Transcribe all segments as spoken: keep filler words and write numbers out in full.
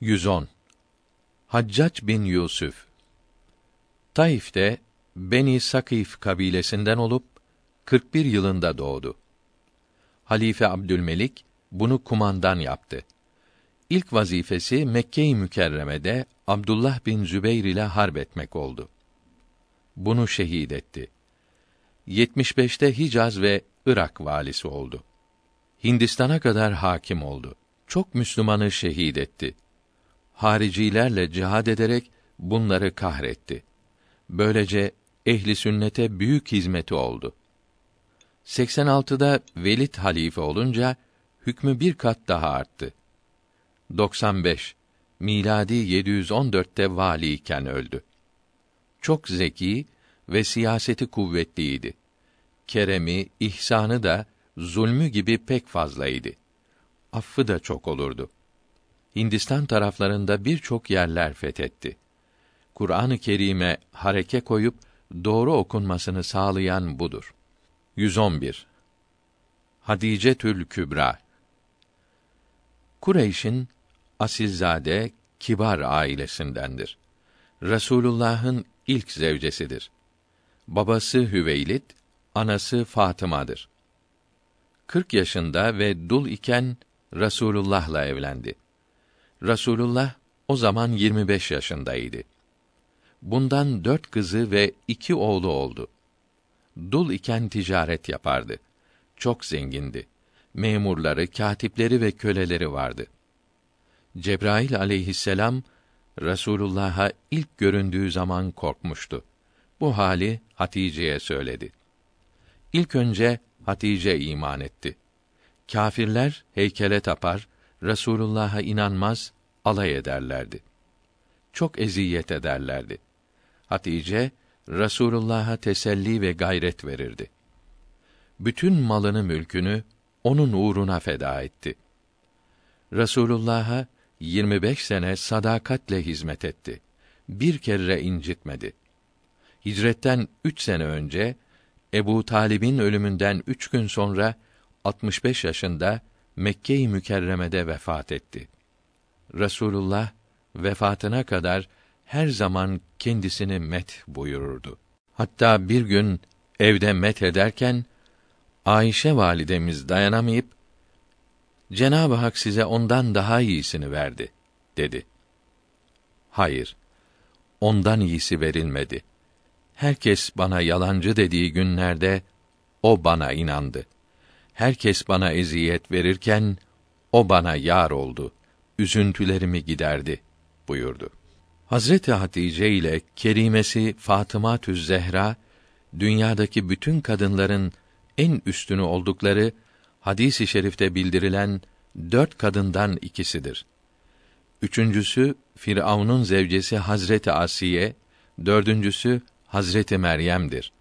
yüz on Haccâc bin Yusuf Taif'te Beni Sakif kabilesinden olup kırk bir yılında doğdu. Halife Abdülmelik bunu kumandan yaptı. İlk vazifesi Mekke-i Mükerreme'de Abdullah bin Zübeyr ile harp etmek oldu. Bunu şehit etti. yetmiş beşte Hicaz ve Irak valisi oldu. Hindistan'a kadar hakim oldu. Çok Müslümanı şehit etti. Haricilerle cihad ederek bunları kahretti. Böylece ehli sünnete büyük hizmeti oldu. seksen altıda Velid halife olunca hükmü bir kat daha arttı. doksan beş miladi yedi yüz on dörtte vali iken öldü. Çok zeki ve siyaseti kuvvetliydi. Keremi, ihsanı da zulmü gibi pek fazlaydı. Affı da çok olurdu. Hindistan taraflarında birçok yerler fethetti. Kur'an-ı Kerim'e hareke koyup doğru okunmasını sağlayan budur. yüz on bir Hadice Tülkübra Kureyş'in asilzade, kibar ailesindendir. Resulullah'ın ilk zevcesidir. Babası Hüveylid, anası Fatıma'dır. kırk yaşında ve dul iken Resulullah'la evlendi. Resulullah o zaman yirmi beş yaşındaydı. Bundan dört kızı ve iki oğlu oldu. Dul iken ticaret yapardı. Çok zengindi. Memurları, kâtipleri ve köleleri vardı. Cebrail aleyhisselam, Resulullah'a ilk göründüğü zaman korkmuştu. Bu hali Hatice'ye söyledi. İlk önce Hatice iman etti. Kâfirler heykele tapar, Resulullah'a inanmaz, alay ederlerdi. Çok eziyet ederlerdi. Hatice, Resulullah'a teselli ve gayret verirdi. Bütün malını mülkünü, onun uğruna feda etti. Resulullah'a yirmi beş sene sadakatle hizmet etti. Bir kere incitmedi. Hicretten üç sene önce, Ebu Talib'in ölümünden üç gün sonra, altmış beş yaşında Mekke-i Mükerreme'de vefat etti. Resulullah, vefatına kadar her zaman kendisini meth buyururdu. Hatta bir gün evde meth ederken, Ayşe validemiz dayanamayıp, Cenab-ı Hak size ondan daha iyisini verdi, dedi. Hayır, ondan iyisi verilmedi. Herkes bana yalancı dediği günlerde, o bana inandı. Herkes bana eziyet verirken, o bana yar oldu. Üzüntülerimi giderdi, buyurdu. Hazreti Hatice ile kerimesi Fatıma-tü Zehra, dünyadaki bütün kadınların en üstünü oldukları, hadis-i şerifte bildirilen dört kadından ikisidir. Üçüncüsü, Firavun'un zevcesi Hazreti Asiye, dördüncüsü, Hazreti Meryem'dir.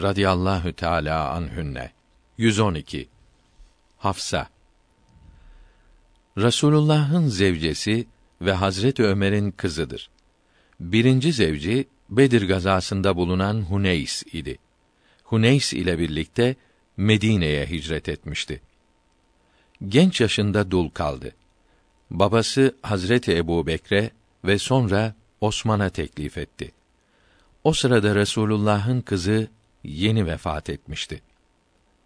Radiyallahu teâlâ anhünne. yüz on iki Hafsa Resulullah'ın zevcesi ve Hazreti Ömer'in kızıdır. Birinci zevci, Bedir gazasında bulunan Huneyis idi. Huneyis ile birlikte Medine'ye hicret etmişti. Genç yaşında dul kaldı. Babası Hazreti Ebu Bekre ve sonra Osman'a teklif etti. O sırada Resulullah'ın kızı yeni vefat etmişti.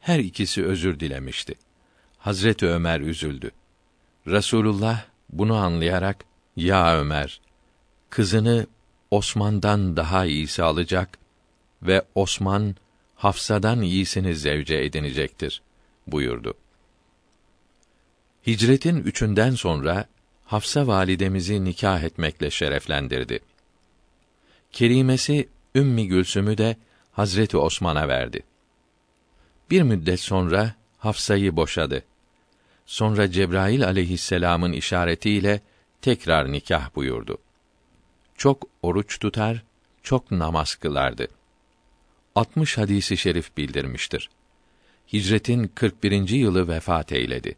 Her ikisi özür dilemişti. Hazreti Ömer üzüldü. Resulullah bunu anlayarak, "Ya Ömer, kızını Osman'dan daha iyisi alacak ve Osman, Hafsa'dan iyisini zevce edinecektir," buyurdu. Hicretin üçünden sonra, Hafsa validemizi nikâh etmekle şereflendirdi. Kerimesi Ümmü Gülsüm'ü de Hazreti Osman'a verdi. Bir müddet sonra Hafsa'yı boşadı. Sonra Cebrail aleyhisselam'ın işaretiyle tekrar nikâh buyurdu. Çok oruç tutar, çok namaz kılardı. altmış hadisi şerif bildirmiştir. Hicretin kırk birinci yılı vefat eyledi.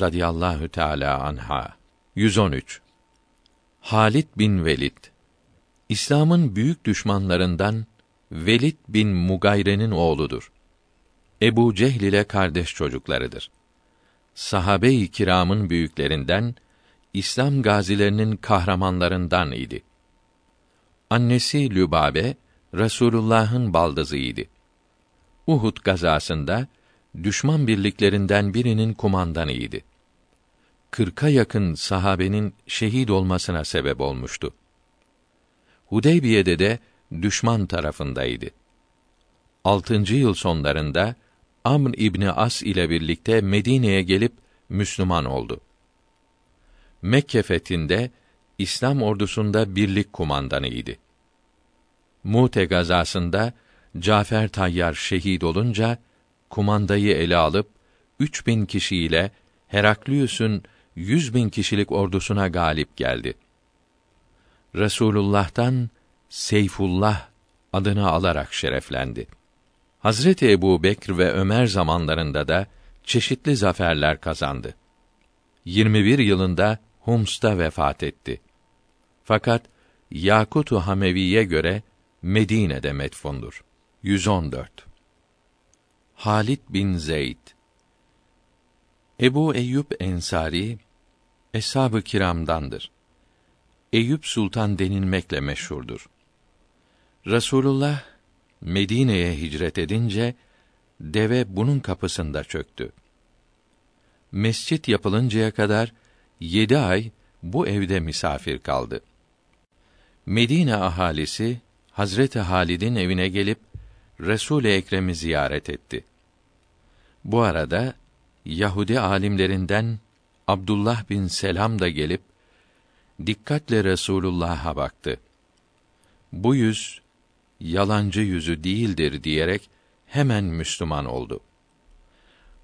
Radiyallahu teâlâ anha. yüz on üç Halit bin Velid İslam'ın büyük düşmanlarından Velid bin Mugayre'nin oğludur. Ebu Cehl ile kardeş çocuklarıdır. Sahabe-i kiramın büyüklerinden İslam gazilerinin kahramanlarından idi. Annesi Lübabe, Resulullah'ın baldızıydı. Uhud gazasında düşman birliklerinden birinin kumandanıydı. kırka yakın sahabenin şehit olmasına sebep olmuştu. Hudeybiye'de de düşman tarafındaydı. altıncı yıl sonlarında Amr İbni As ile birlikte Medine'ye gelip Müslüman oldu. Mekke fethinde İslam ordusunda birlik kumandanıydı. Mu'te gazasında Cafer Tayyar şehit olunca kumandayı ele alıp üç bin kişiyle Heraklius'un yüz bin kişilik ordusuna galip geldi. Resulullah'tan Seyfullah adını alarak şereflendi. Hazreti Ebu Bekr ve Ömer zamanlarında da çeşitli zaferler kazandı. yirmi bir yılında Hums'ta vefat etti. Fakat Yakut-u Hamevi'ye göre Medine'de medfundur. yüz on dört. Halit bin Zeyd. Ebu Eyyub Ensari Eshab-ı Kiram'dandır. Eyüp Sultan denilmekle meşhurdur. Resulullah Medine'ye hicret edince deve bunun kapısında çöktü. Mescit yapılıncaya kadar yedi ay bu evde misafir kaldı. Medine ahalisi Hazreti Halid'in evine gelip Resul-i Ekrem'i ziyaret etti. Bu arada Yahudi alimlerinden Abdullah bin Selam da gelip dikkatle Resulullah'a baktı. Bu yüz yalancı yüzü değildir diyerek hemen Müslüman oldu.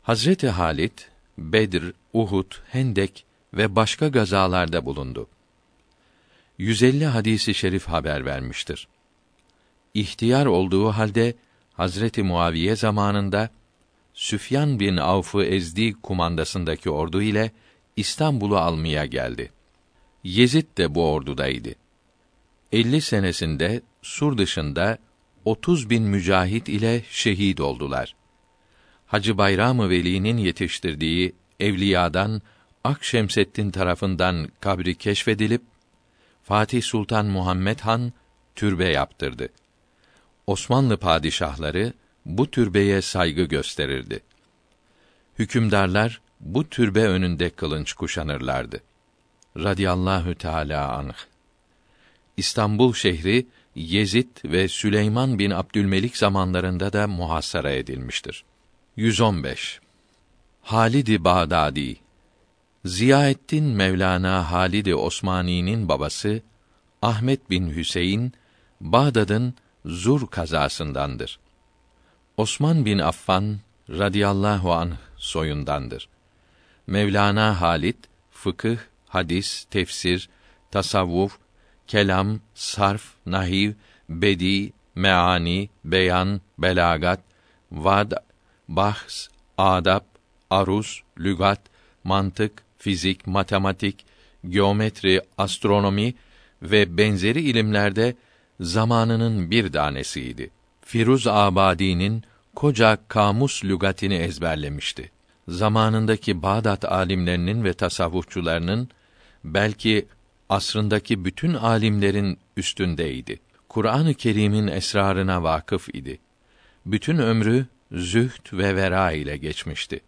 Hazreti Halid Bedir, Uhud, Hendek ve başka gazalarda bulundu. yüz elli hadisi şerif haber vermiştir. İhtiyar olduğu halde Hazreti Muaviye zamanında Süfyan bin Avf-ı Ezdi kumandasındaki ordu ile İstanbul'u almaya geldi. Yezid de bu ordudaydı. elli senesinde Sur dışında otuz bin mücahit ile şehit oldular. Hacı Bayram-ı Veli'nin yetiştirdiği evliyadan Akşemseddin tarafından kabri keşfedilip Fatih Sultan Muhammed Han türbe yaptırdı. Osmanlı padişahları bu türbeye saygı gösterirdi. Hükümdarlar bu türbe önünde kılınç kuşanırlardı. Radiyallahu Teala anh. İstanbul şehri Yezid ve Süleyman bin Abdülmelik zamanlarında da muhasara edilmiştir. yüz on beş. Hâlid-i Bağdâdî. Ziyaeddin Mevlana Halid-i Osmani'nin babası Ahmet bin Hüseyin Bağdat'ın Zur kazasındandır. Osman bin Affan radıyallahu anh soyundandır. Mevlana Halid fıkıh, hadis, tefsir, tasavvuf, kelam, sarf, nahiv, bedi, meani, beyan, belagat, vad, bahs, adab, aruz, lügat, mantık, fizik, matematik, geometri, astronomi ve benzeri ilimlerde zamanının bir tanesiydi. Firuz Abadi'nin koca kamus lügatini ezberlemişti. Zamanındaki Bağdat alimlerinin ve tasavvufçularının, belki asrındaki bütün alimlerin üstündeydi. Kur'an-ı Kerim'in esrarına vakıf idi. Bütün ömrü zühd ve vera ile geçmişti.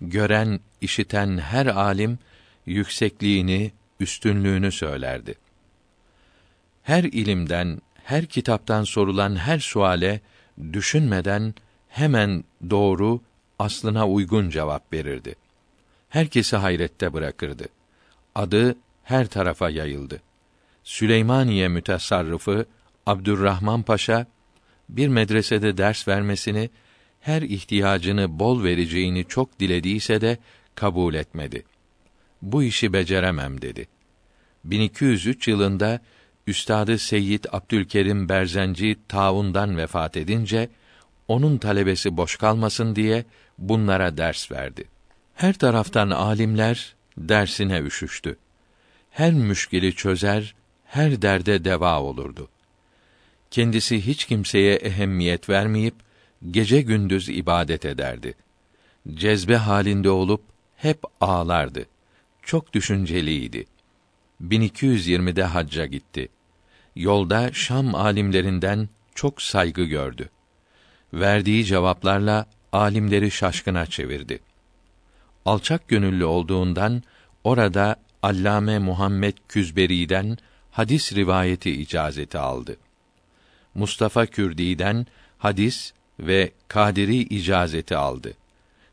Gören, işiten her alim yüksekliğini, üstünlüğünü söylerdi. Her ilimden, her kitaptan sorulan her suale düşünmeden hemen doğru, aslına uygun cevap verirdi. Herkesi hayrette bırakırdı. Adı her tarafa yayıldı. Süleymaniye mütasarrıfı Abdurrahman Paşa bir medresede ders vermesini, her ihtiyacını bol vereceğini çok dilediyse de kabul etmedi. Bu işi beceremem dedi. bin iki yüz üç yılında Üstadı Seyyid Abdülkerim Berzenci taundan vefat edince onun talebesi boş kalmasın diye bunlara ders verdi. Her taraftan alimler dersine üşüştü. Her müşkili çözer, her derde deva olurdu. Kendisi hiç kimseye ehemmiyet vermeyip gece gündüz ibadet ederdi. Cezbe halinde olup hep ağlardı. çok düşünceliydi. bin iki yüz yirmide hacca gitti. Yolda Şam alimlerinden çok saygı gördü. Verdiği cevaplarla alimleri şaşkına çevirdi. Alçak gönüllü olduğundan orada Allame Muhammed Küzberi'den hadis rivayeti icazeti aldı. Mustafa Kürdi'den hadis ve Kadiri icazeti aldı.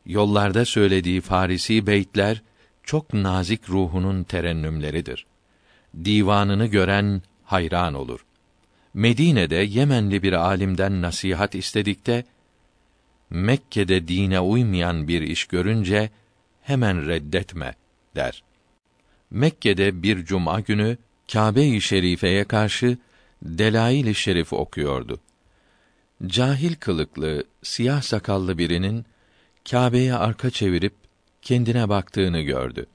Yollarda söylediği Farisi beytler çok nazik ruhunun terennümleridir. Divanını gören hayran olur. Medine'de Yemenli bir alimden nasihat istedikte, Mekke'de dine uymayan bir iş görünce hemen reddetme der. Mekke'de bir cuma günü Kâbe-i Şerife'ye karşı Delail-i Şerif okuyordu. Cahil kılıklı, siyah sakallı birinin Kâbe'ye arka çevirip kendine baktığını gördü.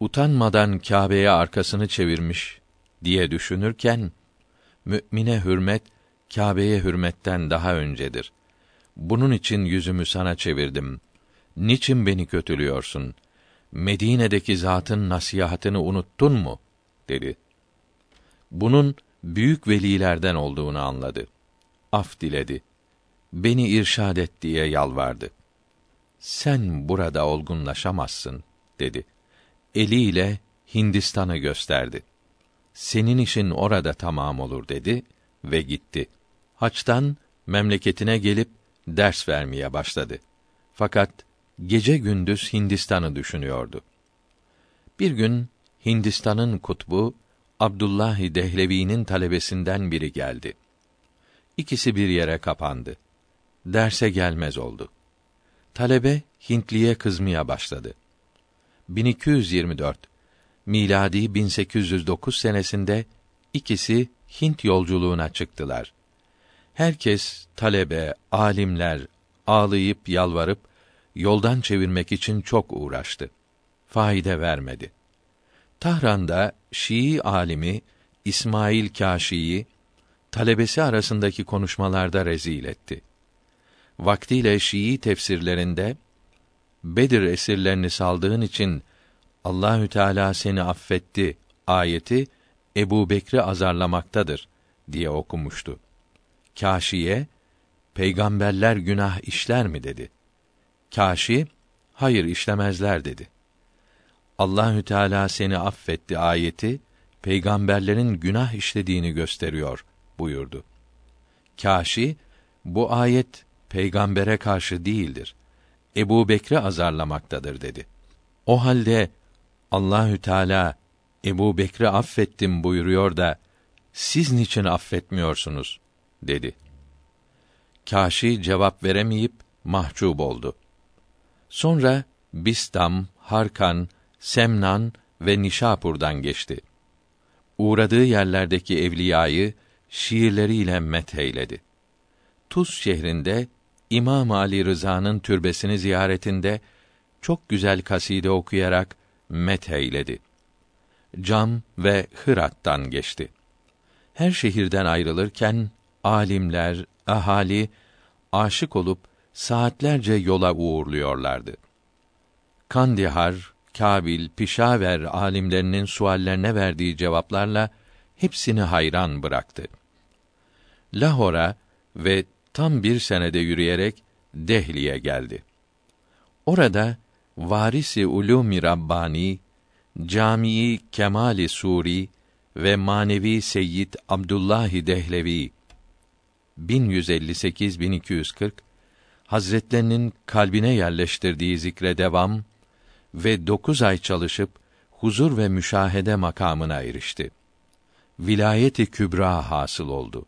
Utanmadan Kâbe'ye arkasını çevirmiş diye düşünürken, mü'mine hürmet, Kâbe'ye hürmetten daha öncedir. Bunun için yüzümü sana çevirdim. Niçin beni kötülüyorsun? Medine'deki zatın nasihatını unuttun mu? Dedi. Bunun büyük velilerden olduğunu anladı. Af diledi. Beni irşad et diye yalvardı. Sen burada olgunlaşamazsın, dedi. Eliyle Hindistan'ı gösterdi. Senin işin orada tamam olur, dedi ve gitti. Haç'tan memleketine gelip ders vermeye başladı. Fakat gece gündüz Hindistan'ı düşünüyordu. Bir gün Hindistan'ın kutbu Abdullah-ı Dehlevi'nin talebesinden biri geldi. İkisi bir yere kapandı. Derse gelmez oldu. Talebe Hintliye kızmaya başladı. bin iki yüz yirmi dört miladi bin sekiz yüz dokuz senesinde ikisi Hint yolculuğuna çıktılar. Herkes talebe, alimler ağlayıp yalvarıp yoldan çevirmek için çok uğraştı. Faide vermedi. Tahran'da Şii alimi İsmail Kâşi'yi talebesi arasındaki konuşmalarda rezil etti. Vaktiyle Şii tefsirlerinde Bedir esirlerini saldığın için Allahü Teala seni affetti ayeti Ebu Bekre azarlamaktadır diye okumuştu. Kâşi'ye peygamberler günah işler mi dedi. Kâşi hayır işlemezler dedi. Allahü Teala seni affetti ayeti peygamberlerin günah işlediğini gösteriyor buyurdu. Kâşi bu ayet peygambere karşı değildir. Ebu Bekri azarlamaktadır dedi. O halde Allahü Teala Ebu Bekri affettim buyuruyor da siz niçin affetmiyorsunuz dedi. Kâşi cevap veremeyip mahcup oldu. Sonra Bistam, Harkan, Semnan ve Nişapur'dan geçti. Uğradığı yerlerdeki evliyayı şiirleriyle metheyledi. Tuz şehrinde İmam Ali Rıza'nın türbesini ziyaretinde çok güzel kaside okuyarak metheyledi. Cam ve Hırat'tan geçti. Her şehirden ayrılırken alimler, ahali aşık olup saatlerce yola uğurluyorlardı. Kandihar, Kabil, Pişaver alimlerinin suallerine verdiği cevaplarla hepsini hayran bıraktı. Lahor'a ve tam bir senede yürüyerek Dehli'ye geldi. Orada Varisi Ulûm-i Rabbani, Camii Kemal-i Suri ve Manevi Seyyid Abdullah-ı Dehlevi bin yüz elli sekiz bin iki yüz kırk Hazretlerinin kalbine yerleştirdiği zikre devam ve dokuz ay çalışıp huzur ve müşahede makamına erişti. Vilayet-i Kübra hasıl oldu.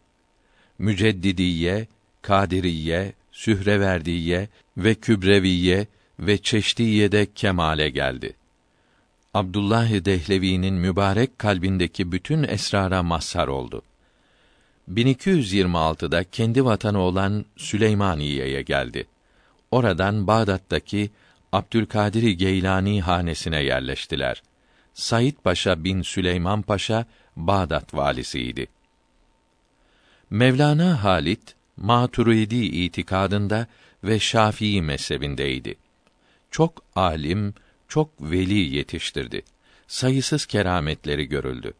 Müceddidiye, Kadiriye, Sühreverdiye ve Kübreviye ve Çeşdiye'de kemale geldi. Abdullah-ı Dehlevi'nin mübarek kalbindeki bütün esrara mazhar oldu. bin iki yüz yirmi altıda kendi vatanı olan Süleymaniye'ye geldi. Oradan Bağdat'taki Abdülkadir Geylani hanesine yerleştiler. Said Paşa bin Süleyman Paşa Bağdat valisiydi. Mevlana Halid Maturidi itikadında ve Şafii mezhebindeydi. Çok alim, çok veli yetiştirdi. Sayısız kerametleri görüldü.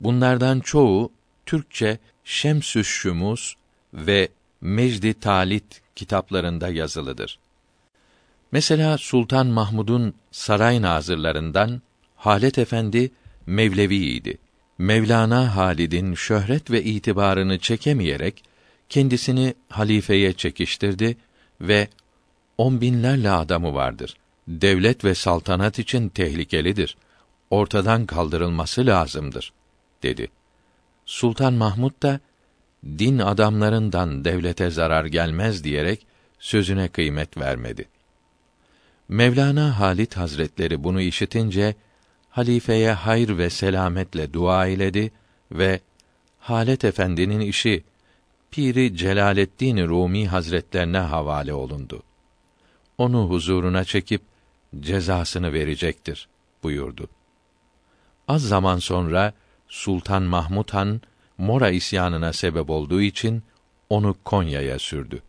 Bunlardan çoğu Türkçe Şems-ü Şümus ve Mecd-i Talit kitaplarında yazılıdır. Mesela Sultan Mahmud'un saray nazırlarından Halet Efendi Mevlevi'ydi. Mevlana Halid'in şöhret ve itibarını çekemeyerek kendisini halifeye çekiştirdi ve on binlerle adamı vardır. Devlet ve saltanat için tehlikelidir. Ortadan kaldırılması lazımdır, dedi. Sultan Mahmud da din adamlarından devlete zarar gelmez diyerek sözüne kıymet vermedi. Mevlana Halid Hazretleri bunu işitince halifeye hayır ve selametle dua iledi ve Halet Efendi'nin işi Piri Celaleddin Rumi Hazretlerine havale olundu. Onu huzuruna çekip cezasını verecektir, buyurdu. Az zaman sonra Sultan Mahmud Han Mora isyanına sebep olduğu için onu Konya'ya sürdü.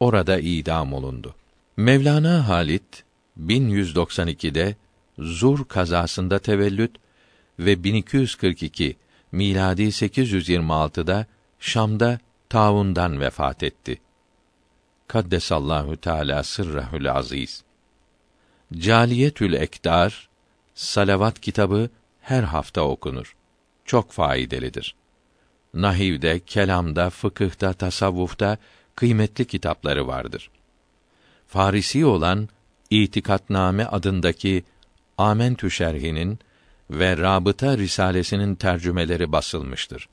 Orada idam olundu. Mevlana Halid bin yüz doksan iki'de Zur kazasında tevellüt ve bin iki yüz kırk iki miladi sekiz yüz yirmi altı'da Şam'da taundan vefat etti. Kaddesallahu Teala sırrahül aziz. Caliyetül Ekdar salavat kitabı her hafta okunur. Çok faydalıdır. Nahiv'de, kelamda, fıkıhta, tasavvufta kıymetli kitapları vardır. Farisi olan İtikatname adındaki Amentü şerhinin ve Rabıta risalesinin tercümeleri basılmıştır.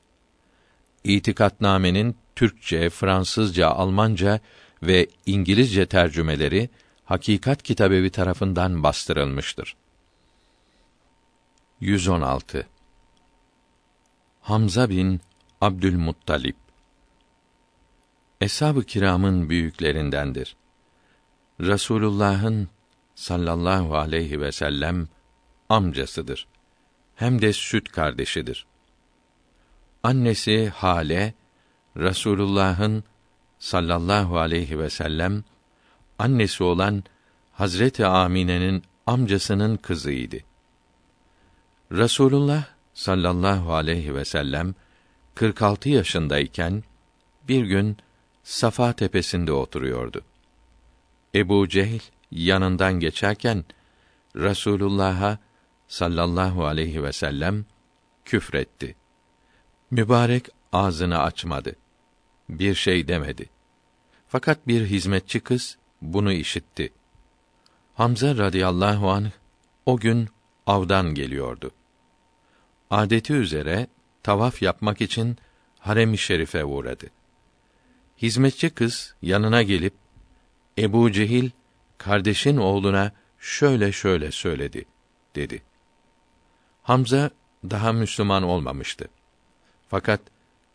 İtikatname'nin Türkçe, Fransızca, Almanca ve İngilizce tercümeleri Hakikat Kitabevi tarafından bastırılmıştır. yüz on altı. Hamza bin Abdülmuttalib Eshab-ı Kiram'ın büyüklerindendir. Resulullah'ın sallallahu aleyhi ve sellem amcasıdır. Hem de süt kardeşidir. Annesi Hale, Resulullah'ın sallallahu aleyhi ve sellem annesi olan Hazreti Amine'nin amcasının kızıydı. Resulullah sallallahu aleyhi ve sellem kırk altı yaşındayken bir gün Safa tepesinde oturuyordu. Ebu Cehl yanından geçerken Resulullah'a sallallahu aleyhi ve sellem küfretti. Mübarek ağzını açmadı. Bir şey demedi. Fakat bir hizmetçi kız bunu işitti. Hamza radıyallahu anh o gün avdan geliyordu. Adeti üzere tavaf yapmak için harem-i şerife uğradı. Hizmetçi kız yanına gelip Ebu Cehil kardeşin oğluna şöyle şöyle söyledi, dedi. Hamza daha Müslüman olmamıştı. Fakat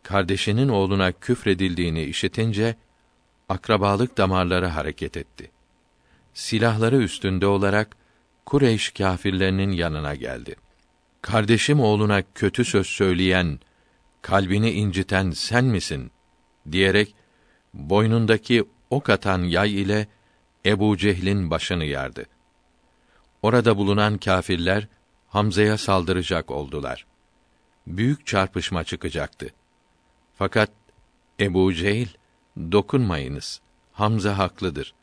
kardeşinin oğluna küfredildiğini işitince akrabalık damarları hareket etti. Silahları üstünde olarak Kureyş kâfirlerinin yanına geldi. Kardeşim oğluna kötü söz söyleyen, kalbini inciten sen misin? Diyerek boynundaki ok atan yay ile Ebu Cehl'in başını yardı. Orada bulunan kâfirler Hamza'ya saldıracak oldular. Büyük çarpışma çıkacaktı. Fakat Ebu Cehl, dokunmayınız, Hamza haklıdır.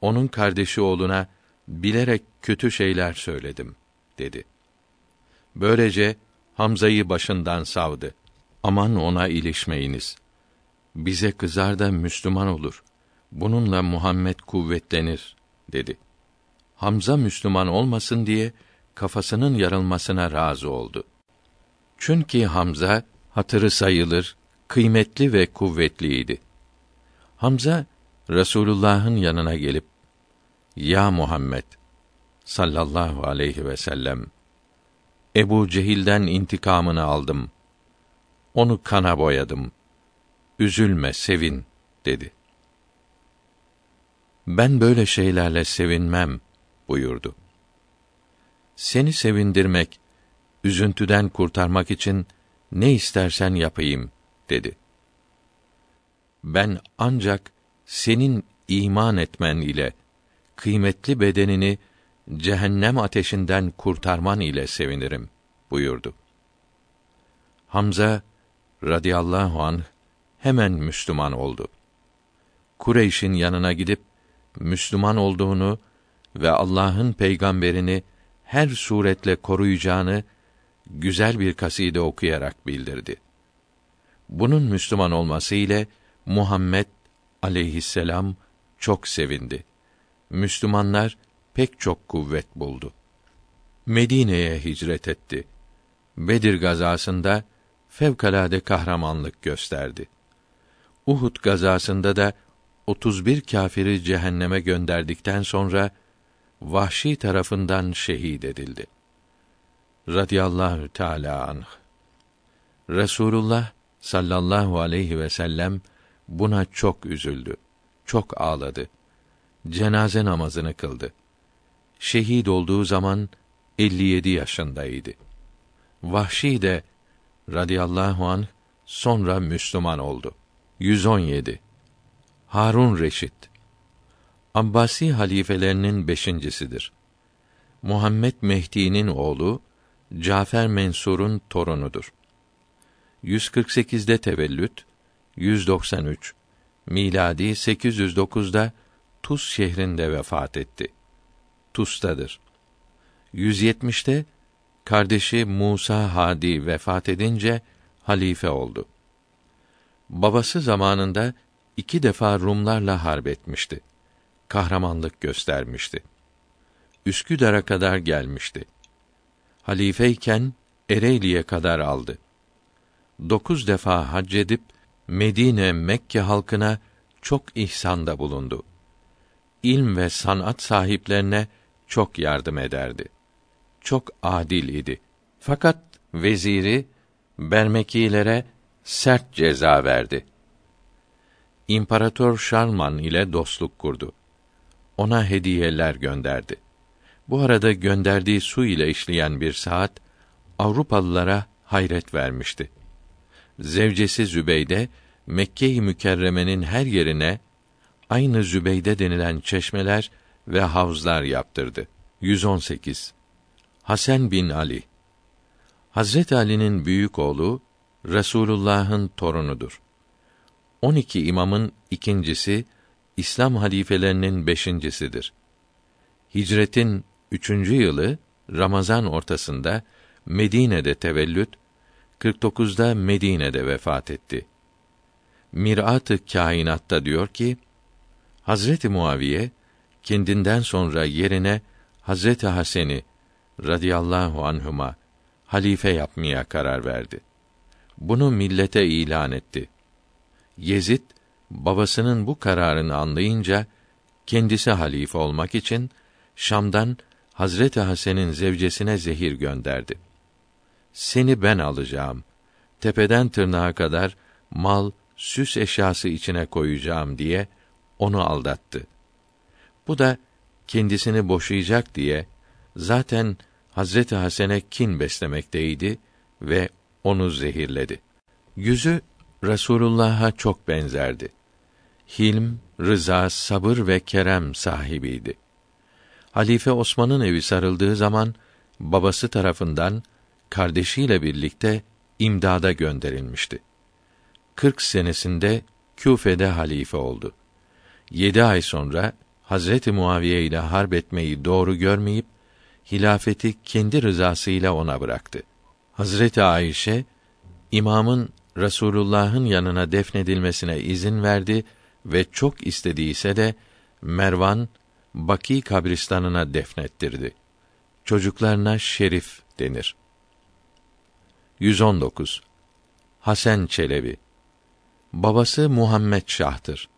Onun kardeşi oğluna bilerek kötü şeyler söyledim, dedi. Böylece Hamza'yı başından savdı. Aman ona ilişmeyiniz. Bize kızar da Müslüman olur. Bununla Muhammed kuvvetlenir, dedi. Hamza Müslüman olmasın diye kafasının yarılmasına razı oldu. Çünkü Hamza hatırı sayılır, kıymetli ve kuvvetliydi. Hamza Resulullah'ın yanına gelip "Ya Muhammed sallallahu aleyhi ve sellem, Ebu Cehil'den intikamını aldım. Onu kana boyadım. Üzülme, sevin," dedi. "Ben böyle şeylerle sevinmem," buyurdu. "Seni sevindirmek, üzüntüden kurtarmak için ne istersen yapayım," dedi. "Ben ancak senin iman etmen ile kıymetli bedenini cehennem ateşinden kurtarman ile sevinirim buyurdu. Hamza radıyallahu anh hemen Müslüman oldu. Kureyş'in yanına gidip Müslüman olduğunu ve Allah'ın peygamberini her suretle koruyacağını güzel bir kaside okuyarak bildirdi. Bunun Müslüman olması ile Muhammed aleyhisselam çok sevindi. Müslümanlar pek çok kuvvet buldu. Medine'ye hicret etti. Bedir gazasında fevkalade kahramanlık gösterdi. Uhud gazasında da otuz bir kâfiri cehenneme gönderdikten sonra Vahşi tarafından şehit edildi. Radiyallahu teâlâ anh. Resulullah sallallahu aleyhi ve sellem buna çok üzüldü. Çok ağladı. Cenaze namazını kıldı. Şehit olduğu zaman elli yedi yaşındaydı. Vahşi de radıyallahu anh sonra Müslüman oldu. yüz on yedi. Harun Reşit Abbasi halifelerinin beşincisidir. Muhammed Mehdi'nin oğlu, Cafer Mensur'un torunudur. yüz kırk sekizde tevellüt, yüz doksan üç miladi sekiz yüz dokuzda Tuz şehrinde vefat etti. Tuz'tadır. yüz yetmişte kardeşi Musa Hadi vefat edince halife oldu. Babası zamanında iki defa Rumlarla harp etmişti. Kahramanlık göstermişti. Üsküdar'a kadar gelmişti. Halifeyken Ereğli'ye kadar aldı. Dokuz defa hac edip Medine, Mekke halkına çok ihsanda bulundu. İlm ve sanat sahiplerine çok yardım ederdi. Çok adil idi. Fakat veziri Bermekilere sert ceza verdi. İmparator Şarman ile dostluk kurdu. Ona hediyeler gönderdi. Bu arada gönderdiği su ile işleyen bir saat Avrupalılara hayret vermişti. Zevcesi Zübeyde Mekke-i Mükerreme'nin her yerine aynı Zübeyde denilen çeşmeler ve havuzlar yaptırdı. yüz on sekiz. Hasan bin Ali Hazreti Ali'nin büyük oğlu Resulullah'ın torunudur. on iki imamın ikincisi, İslam halifelerinin beşincisidir. Hicretin üçüncü yılı, Ramazan ortasında, Medine'de tevellüt, kırk dokuzda Medine'de vefat etti. Mirat-ı Kainat'ta diyor ki, Hazreti Muaviye, kendinden sonra yerine Hazreti Hasen'i, radıyallahu anhuma, halife yapmaya karar verdi. Bunu millete ilan etti. Yezid, babasının bu kararını anlayınca, kendisi halife olmak için, Şam'dan Hazreti Hasen'in zevcesine zehir gönderdi. Seni ben alacağım, tepeden tırnağa kadar mal, süs eşyası içine koyacağım diye onu aldattı. Bu da kendisini boşayacak diye, zaten Hazreti Hasen'e kin beslemekteydi ve onu zehirledi. Yüzü, Resulullah'a çok benzerdi. Hilm, rıza, sabır ve kerem sahibiydi. Halife Osman'ın evi sarıldığı zaman, babası tarafından, kardeşiyle birlikte imdada gönderilmişti. kırk senesinde Küfe'de halife oldu. yedi ay sonra, Hazreti Muaviye ile harp etmeyi doğru görmeyip, hilafeti kendi rızasıyla ona bıraktı. Hazreti Ayşe, imamın, Resulullah'ın yanına defnedilmesine izin verdi ve çok istediyse de Mervan, Baki kabristanına defnettirdi. Çocuklarına Şerif denir. yüz on dokuz. Hasan Çelebi Babası Muhammed Şah'tır.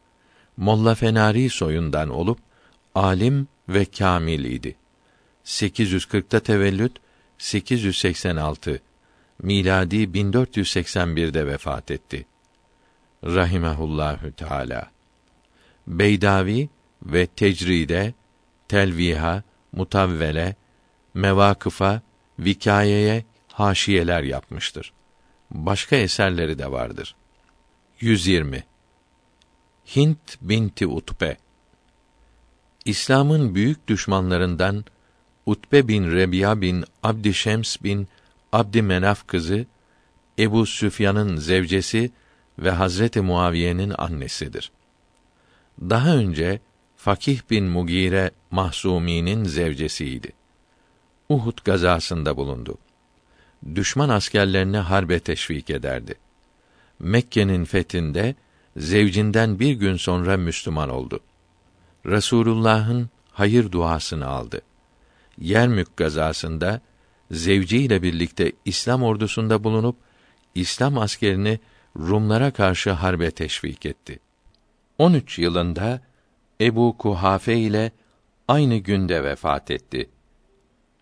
Molla Fenari soyundan olup, alim ve kâmil idi. sekiz yüz kırkta tevellüt, sekiz yüz seksen altı. Miladi bin dört yüz seksen birde vefat etti. Rahimehullahü Teala. Beydavi ve Tecride, Telviha, Mutavvele, Mevakıfa, Vikayeye haşiyeler yapmıştır. Başka eserleri de vardır. yüz yirmi. Hint binti Utbe İslam'ın büyük düşmanlarından Utbe bin Rebiya bin Abd-i Şems bin Abd-i Menaf kızı, Ebu Süfyan'ın zevcesi ve Hazreti Muaviye'nin annesidir. Daha önce Fakih bin Mugire Mahsumi'nin zevcesiydi. Uhud gazasında bulundu. Düşman askerlerini harbe teşvik ederdi. Mekke'nin fethinde zevcinden bir gün sonra Müslüman oldu. Resulullah'ın hayır duasını aldı. Yermük gazasında zevciyle birlikte İslam ordusunda bulunup İslam askerini Rumlara karşı harbe teşvik etti. on üç yılında Ebu Kuhafe ile aynı günde vefat etti.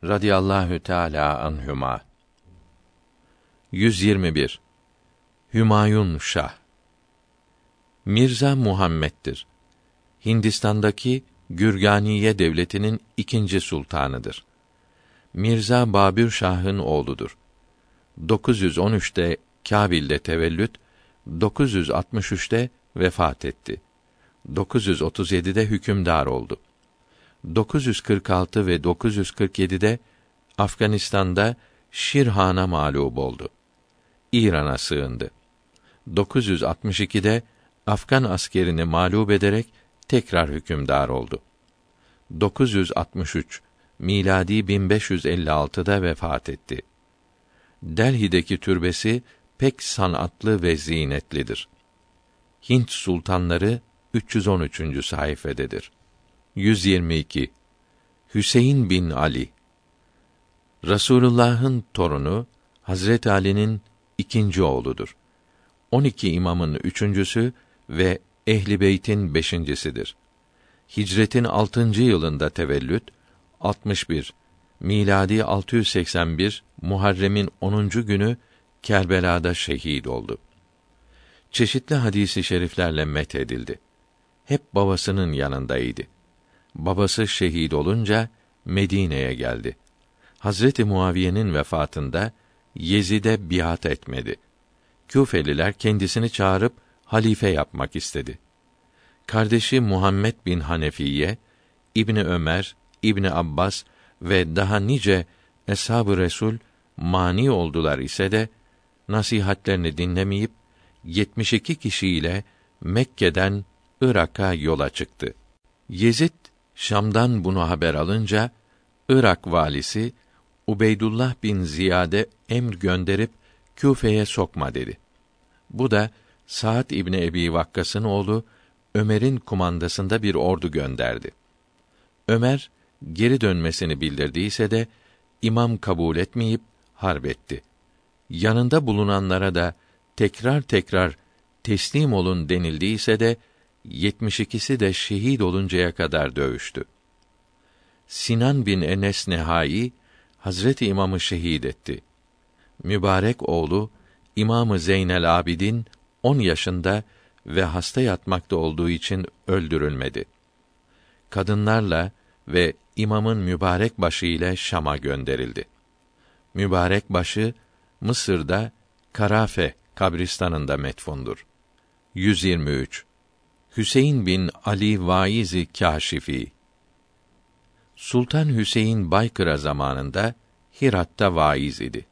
Radiyallahu teâlâ anhümâ. yüz yirmi bir. Hümayun Şah. Mirza Muhammed'dir. Hindistan'daki Gürganiye devletinin ikinci sultanıdır. Mirza Babür Şah'ın oğludur. dokuz yüz on üçte Kâbil'de tevellüt, dokuz yüz altmış üçte vefat etti. dokuz yüz otuz yedide hükümdar oldu. dokuz yüz kırk altı ve dokuz yüz kırk yedide Afganistan'da Şirhan'a mağlup oldu. İran'a sığındı. dokuz yüz altmış ikide Afgan askerini mağlup ederek tekrar hükümdar oldu. dokuz yüz altmış üç miladi bin beş yüz elli altıda vefat etti. Delhi'deki türbesi pek sanatlı ve zinetlidir. Hint sultanları üç yüz on üçüncü sayfededir. yüz yirmi iki. Hüseyin bin Ali. Resulullah'ın torunu, Hazret Ali'nin ikinci oğludur. on iki imamın üçüncüsü ve Ehl-i Beyt'in beşincisidir. Hicretin altıncı yılında tevellüt, altmış bir, miladi altı yüz seksen bir, Muharrem'in onuncu günü Kerbela'da şehit oldu. Çeşitli hadis-i şeriflerle methedildi. Hep babasının yanındaydı. Babası şehit olunca Medine'ye geldi. Hazreti Muaviye'nin vefatında Yezid'e biat etmedi. Küfeliler kendisini çağırıp halife yapmak istedi. Kardeşi Muhammed bin Hanefiye, İbni Ömer, İbni Abbas ve daha nice Eshab-ı Resul mani oldular ise de nasihatlerini dinlemeyip yetmiş iki kişiyle Mekke'den Irak'a yola çıktı. Yezid Şam'dan bunu haber alınca Irak valisi Ubeydullah bin Ziyade emr gönderip Küfe'ye sokma dedi. Bu da Sa'd İbni Ebi Vakkas'ın oğlu Ömer'in kumandasında bir ordu gönderdi. Ömer geri dönmesini bildirdiyse de imam kabul etmeyip harp etti. Yanında bulunanlara da tekrar tekrar teslim olun denildiyse de yetmiş ikisi de şehit oluncaya kadar dövüştü. Sinan bin Enes Nehai Hazreti İmam'ı şehit etti. Mübarek oğlu İmam-ı Zeynel Abidin on yaşında ve hasta yatmakta olduğu için öldürülmedi. Kadınlarla ve imamın mübarek başı ile Şam'a gönderildi. Mübarek başı Mısır'da Karafe kabristanında metfundur. yüz yirmi üç. Hüseyin bin Ali Vaiz-i Kâşifi. Sultan Hüseyin Baykıra zamanında Hirat'ta vaiz idi.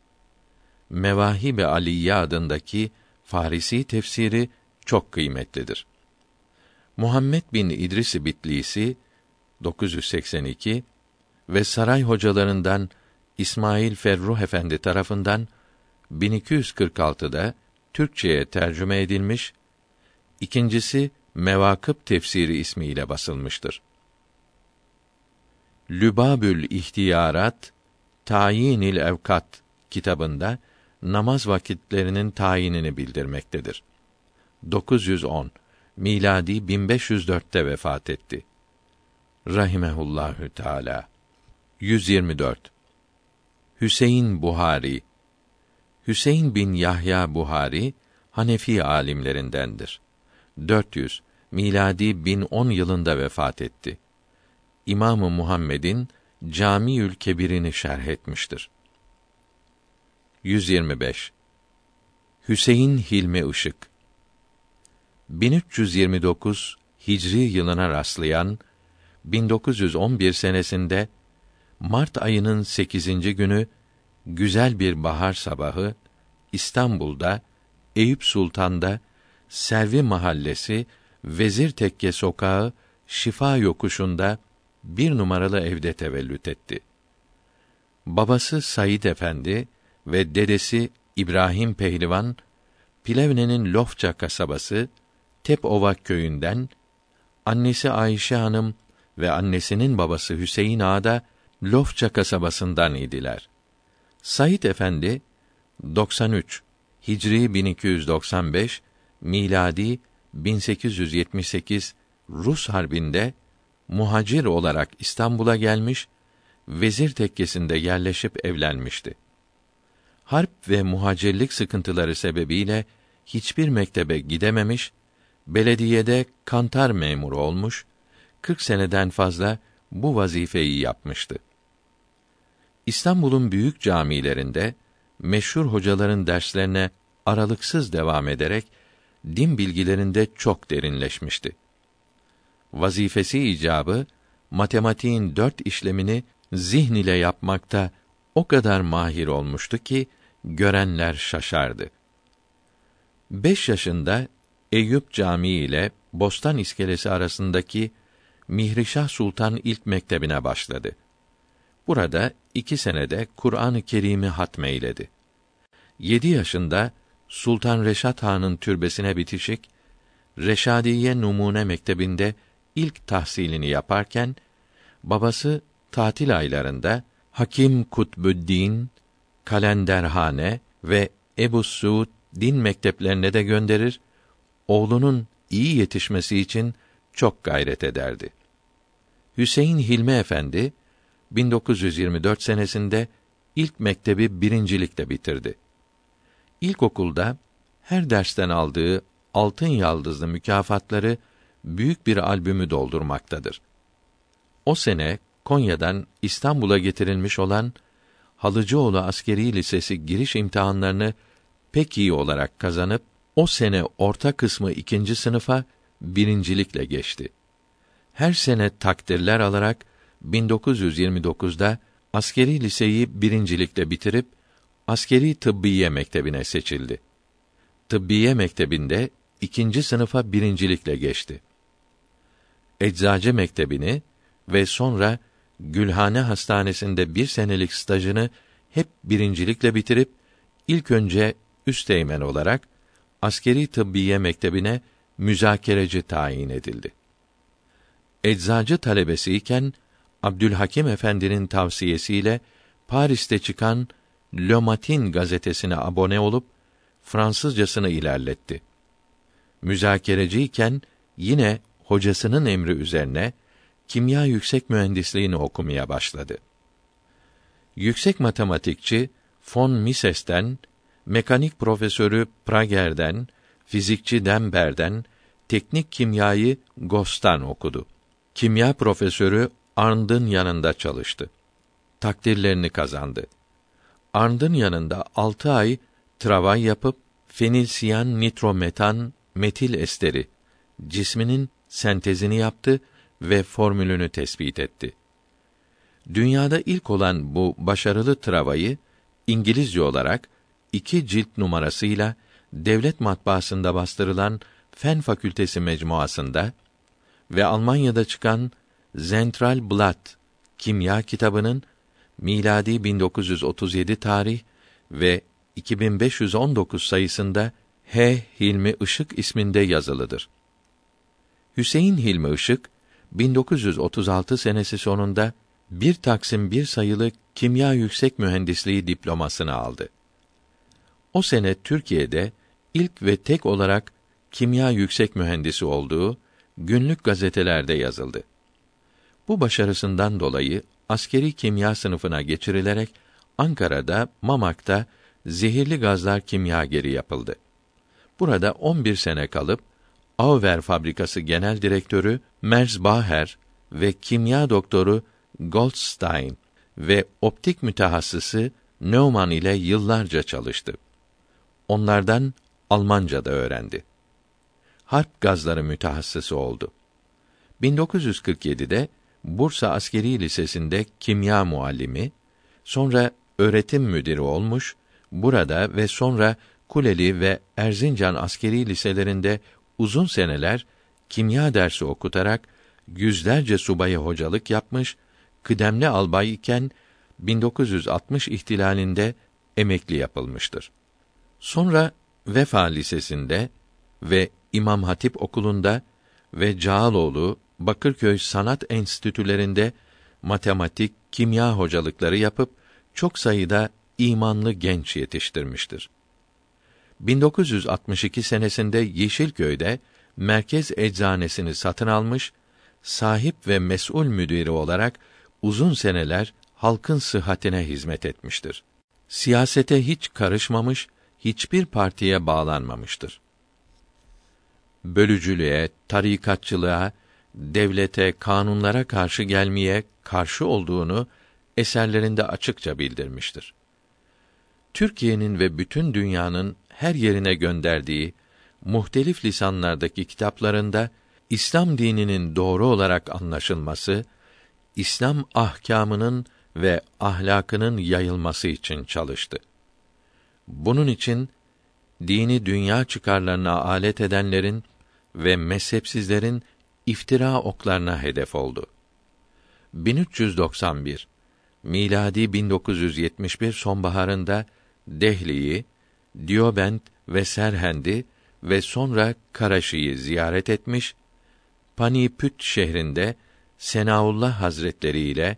Mevâhib-i Aliye adındaki Farisi tefsiri çok kıymetlidir. Muhammed bin İdris-i Bitlisi dokuz yüz seksen iki ve saray hocalarından İsmail Ferruh Efendi tarafından bin iki yüz kırk altıda Türkçe'ye tercüme edilmiş, ikincisi Mevâkıp tefsiri ismiyle basılmıştır. Lübabül İhtiyarat, Tâyinil Evkat kitabında namaz vakitlerinin tayinini bildirmektedir. dokuz yüz on miladi bin beş yüz dörtte vefat etti. Rahimehullahü Teala. yüz yirmi dört. Hüseyin Buhari. Hüseyin bin Yahya Buhari Hanefi alimlerindendir. dört yüz miladi bin on yılında vefat etti. İmam-ı Muhammed'in Camiül Kebir'ini şerh etmiştir. yüz yirmi beş. Hüseyin Hilmi Işık. bin üç yüz yirmi dokuz Hicri yılına rastlayan bin dokuz yüz on bir senesinde Mart ayının sekizinci günü, güzel bir bahar sabahı, İstanbul'da, Eyüp Sultan'da, Servi Mahallesi, Vezir Tekke Sokağı, Şifa Yokuşu'nda, bir numaralı evde tevellüt etti. Babası Said Efendi ve dedesi İbrahim Pehlivan, Plevne'nin Lofça kasabası, Tepova köyünden, annesi Ayşe Hanım ve annesinin babası Hüseyin Ağa da Lofça kasabasından idiler. Said Efendi, doksan üç, Hicri bin iki yüz doksan beş, miladi bin sekiz yüz yetmiş sekiz Rus Harbi'nde muhacir olarak İstanbul'a gelmiş, vezir tekkesinde yerleşip evlenmişti. Harp ve muhacirlik sıkıntıları sebebiyle hiçbir mektebe gidememiş, belediyede kantar memuru olmuş, kırk seneden fazla bu vazifeyi yapmıştı. İstanbul'un büyük camilerinde meşhur hocaların derslerine aralıksız devam ederek din bilgilerinde çok derinleşmişti. Vazifesi icabı matematiğin dört işlemini zihn ile yapmakta o kadar mahir olmuştu ki görenler şaşardı. Beş yaşında Eyüp Camii ile Bostan İskelesi arasındaki Mihrişah Sultan İlk Mektebi'ne başladı. Burada iki senede Kur'an-ı Kerim'i hatmeyledi. Yedi yaşında Sultan Reşat Han'ın türbesine bitişik Reşadiye Numune Mektebi'nde ilk tahsilini yaparken, babası tatil aylarında Hakim Kutbü'd-Din, Kalenderhane ve Ebu Suud din mekteplerine de gönderir, oğlunun iyi yetişmesi için çok gayret ederdi. Hüseyin Hilmi Efendi, bin dokuz yüz yirmi dört senesinde ilk mektebi birincilikle bitirdi. İlkokulda her dersten aldığı altın yaldızlı mükafatları büyük bir albümü doldurmaktadır. O sene Konya'dan İstanbul'a getirilmiş olan Halıcıoğlu Askeri Lisesi giriş imtihanlarını pek iyi olarak kazanıp, o sene orta kısmı ikinci sınıfa birincilikle geçti. Her sene takdirler alarak bin dokuz yüz yirmi dokuzda askeri liseyi birincilikle bitirip askeri tıbbiye mektebine seçildi. Tıbbiye mektebinde ikinci sınıfa birincilikle geçti. Eczacı mektebini ve sonra Gülhane Hastanesi'nde bir senelik stajını hep birincilikle bitirip ilk önce üsteğmen olarak askeri tıbbiye mektebine müzakereci tayin edildi. Eczacı talebesiyken Abdülhakim Efendi'nin tavsiyesiyle Paris'te çıkan Le Matin gazetesine abone olup Fransızcasını ilerletti. Müzakereciyken yine hocasının emri üzerine kimya yüksek mühendisliğini okumaya başladı. Yüksek matematikçi von Mises'ten, mekanik profesörü Prager'den, fizikçi Dember'den, teknik kimyayı Gostan okudu. Kimya profesörü Arndt'ın yanında çalıştı. Takdirlerini kazandı. Arndt'ın yanında altı ay travay yapıp fenilsiyan nitrometan metil esteri cisminin sentezini yaptı ve formülünü tespit etti. Dünyada ilk olan bu başarılı travayı İngilizce olarak iki cilt numarasıyla devlet matbaasında bastırılan Fen Fakültesi mecmuasında ve Almanya'da çıkan Zentralblatt Kimya kitabının miladi bin dokuz yüz otuz yedi tarih ve iki bin beş yüz on dokuz sayısında H. Hilmi Işık isminde yazılıdır. Hüseyin Hilmi Işık, bin dokuz yüz otuz altı senesi sonunda bir Taksim bir sayılı Kimya Yüksek Mühendisliği diplomasını aldı. O sene Türkiye'de ilk ve tek olarak kimya yüksek mühendisi olduğu günlük gazetelerde yazıldı. Bu başarısından dolayı askeri kimya sınıfına geçirilerek Ankara'da, Mamak'ta zehirli gazlar kimyageri yapıldı. Burada on bir sene kalıp Auver Fabrikası Genel Direktörü Merzbacher ve kimya doktoru Goldstein ve optik mütehassısı Neumann ile yıllarca çalıştı. Onlardan Almanca da öğrendi. Harp gazları mütehassısı oldu. bin dokuz yüz kırk yedide Bursa Askeri Lisesi'nde kimya muallimi, sonra öğretim müdürü olmuş, burada ve sonra Kuleli ve Erzincan Askeri Liselerinde uzun seneler kimya dersi okutarak yüzlerce subaya hocalık yapmış, kıdemli albay iken bin dokuz yüz altmış ihtilalinde emekli yapılmıştır. Sonra Vefa Lisesi'nde ve İmam Hatip Okulu'nda ve Cağaloğlu, Bakırköy Sanat Enstitülerinde matematik, kimya hocalıkları yapıp çok sayıda imanlı genç yetiştirmiştir. bin dokuz yüz altmış iki senesinde Yeşilköy'de merkez eczanesini satın almış, sahip ve mes'ul müdürü olarak uzun seneler halkın sıhhatine hizmet etmiştir. Siyasete hiç karışmamış, hiçbir partiye bağlanmamıştır. Bölücülüğe, tarikatçılığa, devlete, kanunlara karşı gelmeye karşı olduğunu eserlerinde açıkça bildirmiştir. Türkiye'nin ve bütün dünyanın her yerine gönderdiği muhtelif lisanlardaki kitaplarında İslam dininin doğru olarak anlaşılması, İslam ahkâmının ve ahlakının yayılması için çalıştı. Bunun için dini dünya çıkarlarına alet edenlerin ve mezhepsizlerin iftira oklarına hedef oldu. bin üç yüz doksan bir miladi bin dokuz yüz yetmiş bir sonbaharında Dehli'yi, Diobent ve Serhend'i ve sonra Karaşi'yi ziyaret etmiş, Panipüt şehrinde Senaullah Hazretleri ile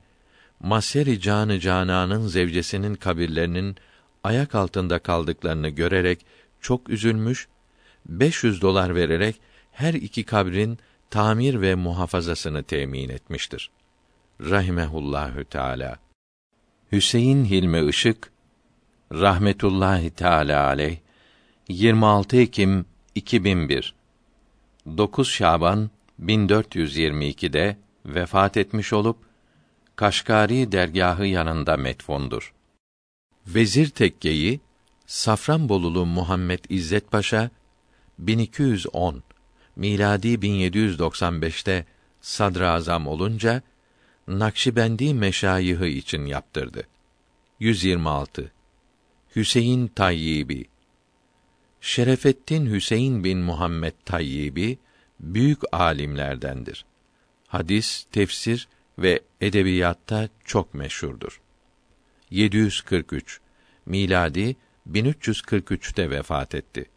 Maseri Canı Canan'ın zevcesinin kabirlerinin ayak altında kaldıklarını görerek çok üzülmüş, beş yüz dolar vererek her iki kabrin tamir ve muhafazasını temin etmiştir. Rahimehullahü Teala. Hüseyin Hilmi Işık rahmetullahi Teala aleyh yirmi altı Ekim iki bin bir dokuz Şaban bin dört yüz yirmi iki'de vefat etmiş olup Kaşgari dergâhı yanında metfundur. Vezir tekkeyi Safranbolulu Muhammed İzzet Paşa bin iki yüz on miladi bin yedi yüz doksan beş'te sadrazam olunca Nakşibendi meşayihı için yaptırdı. yüz yirmi altı Hüseyin Tayyibi. Şerefettin Hüseyin bin Muhammed Tayyibi büyük alimlerdendir. Hadis, tefsir ve edebiyatta çok meşhurdur. yedi yüz kırk üç miladi bin üç yüz kırk üç'te vefat etti.